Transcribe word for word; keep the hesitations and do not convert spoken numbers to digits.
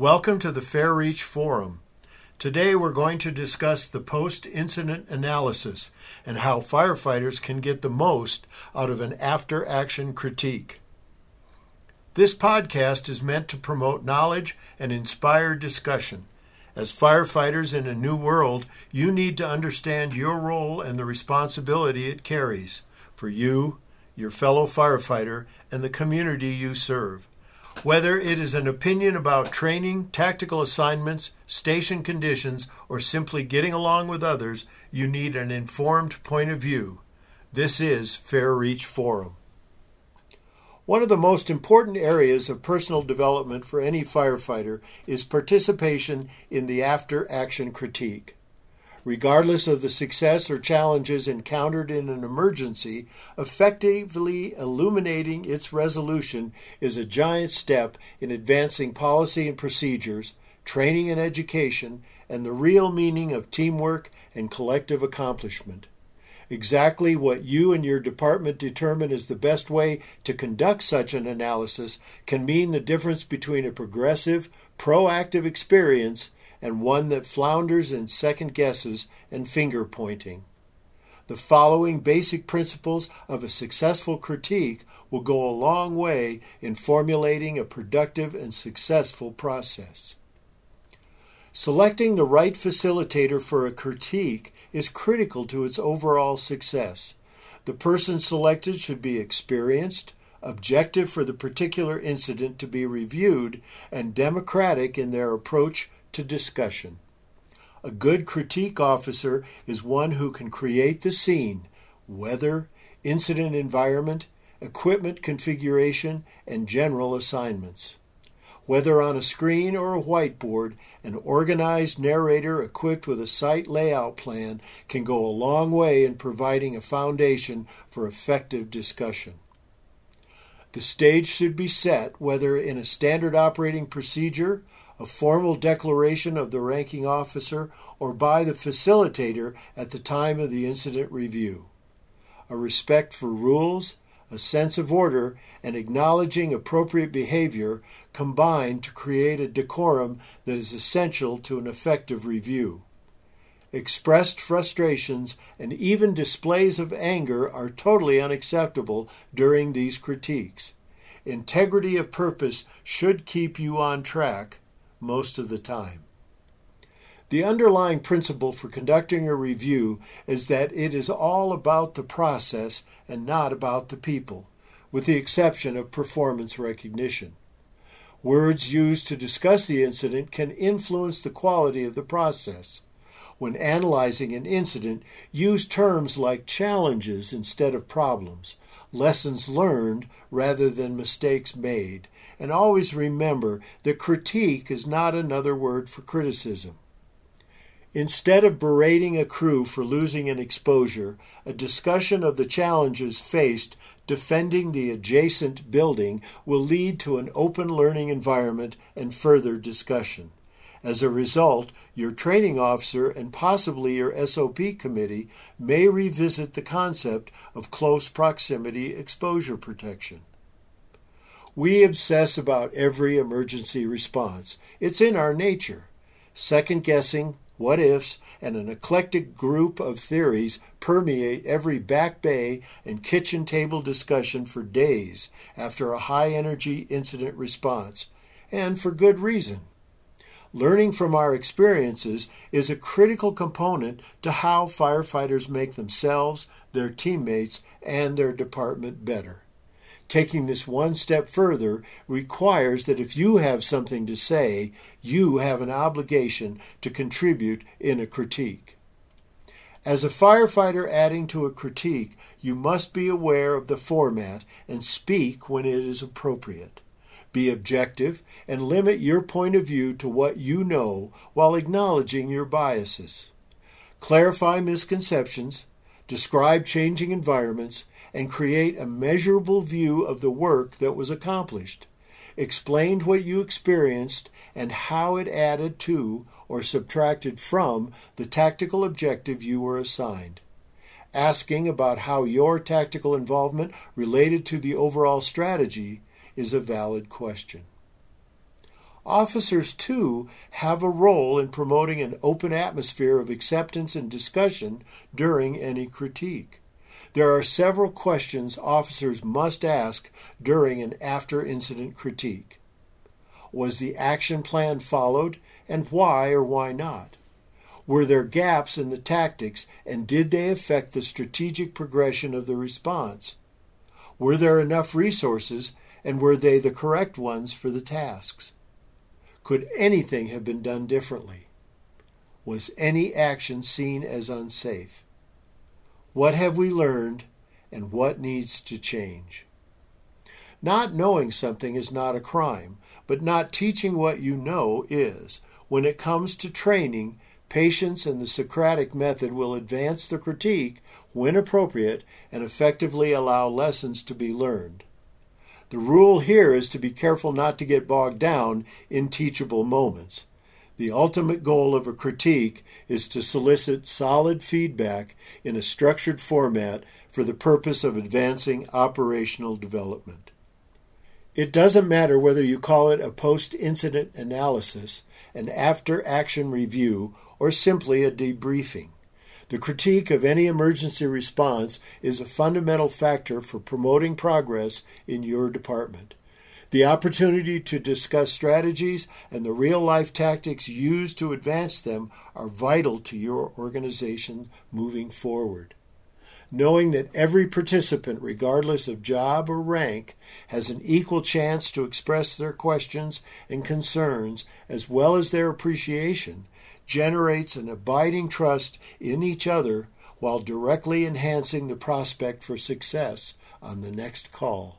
Welcome to the Fair Reach Forum. Today we're going to discuss the post-incident analysis and how firefighters can get the most out of an after-action critique. This podcast is meant to promote knowledge and inspire discussion. As firefighters in a new world, you need to understand your role and the responsibility it carries for you, your fellow firefighter, and the community you serve. Whether it is an opinion about training, tactical assignments, station conditions, or simply getting along with others, you need an informed point of view. This is Fair Reach Forum. One of the most important areas of personal development for any firefighter is participation in the after-action critique. Regardless of the success or challenges encountered in an emergency, effectively illuminating its resolution is a giant step in advancing policy and procedures, training and education, and the real meaning of teamwork and collective accomplishment. Exactly what you and your department determine is the best way to conduct such an analysis can mean the difference between a progressive, proactive experience and one that flounders in second guesses and finger-pointing. The following basic principles of a successful critique will go a long way in formulating a productive and successful process. Selecting the right facilitator for a critique is critical to its overall success. The person selected should be experienced, objective for the particular incident to be reviewed, and democratic in their approach to discussion. A good critique officer is one who can create the scene, weather, incident environment, equipment configuration, and general assignments. Whether on a screen or a whiteboard, an organized narrator equipped with a site layout plan can go a long way in providing a foundation for effective discussion. The stage should be set, whether in a standard operating procedure, a formal declaration of the ranking officer, or by the facilitator at the time of the incident review. A respect for rules, a sense of order, and acknowledging appropriate behavior combine to create a decorum that is essential to an effective review. Expressed frustrations and even displays of anger are totally unacceptable during these critiques. Integrity of purpose should keep you on track most of the time. The underlying principle for conducting a review is that it is all about the process and not about the people, with the exception of performance recognition. Words used to discuss the incident can influence the quality of the process. When analyzing an incident, use terms like challenges instead of problems, lessons learned rather than mistakes made, and always remember that critique is not another word for criticism. Instead of berating a crew for losing an exposure, a discussion of the challenges faced defending the adjacent building will lead to an open learning environment and further discussion. As a result, your training officer and possibly your S O P committee may revisit the concept of close proximity exposure protection. We obsess about every emergency response. It's in our nature. Second-guessing, what-ifs, and an eclectic group of theories permeate every back bay and kitchen table discussion for days after a high-energy incident response, and for good reason. Learning from our experiences is a critical component to how firefighters make themselves, their teammates, and their department better. Taking this one step further requires that if you have something to say, you have an obligation to contribute in a critique. As a firefighter adding to a critique, you must be aware of the format and speak when it is appropriate. Be objective and limit your point of view to what you know while acknowledging your biases. Clarify misconceptions, describe changing environments, and create a measurable view of the work that was accomplished. Explain what you experienced and how it added to or subtracted from the tactical objective you were assigned. Asking about how your tactical involvement related to the overall strategy is a valid question. Officers, too, have a role in promoting an open atmosphere of acceptance and discussion during any critique. There are several questions officers must ask during an after-incident critique. Was the action plan followed, and why or why not? Were there gaps in the tactics, and did they affect the strategic progression of the response? Were there enough resources, and were they the correct ones for the tasks? Could anything have been done differently? Was any action seen as unsafe? What have we learned, and what needs to change? Not knowing something is not a crime, but not teaching what you know is. When it comes to training, patience and the Socratic method will advance the critique when appropriate and effectively allow lessons to be learned. The rule here is to be careful not to get bogged down in teachable moments. The ultimate goal of a critique is to solicit solid feedback in a structured format for the purpose of advancing operational development. It doesn't matter whether you call it a post-incident analysis, an after-action review, or simply a debriefing. The critique of any emergency response is a fundamental factor for promoting progress in your department. The opportunity to discuss strategies and the real-life tactics used to advance them are vital to your organization moving forward. Knowing that every participant, regardless of job or rank, has an equal chance to express their questions and concerns as well as their appreciation generates an abiding trust in each other while directly enhancing the prospect for success on the next call.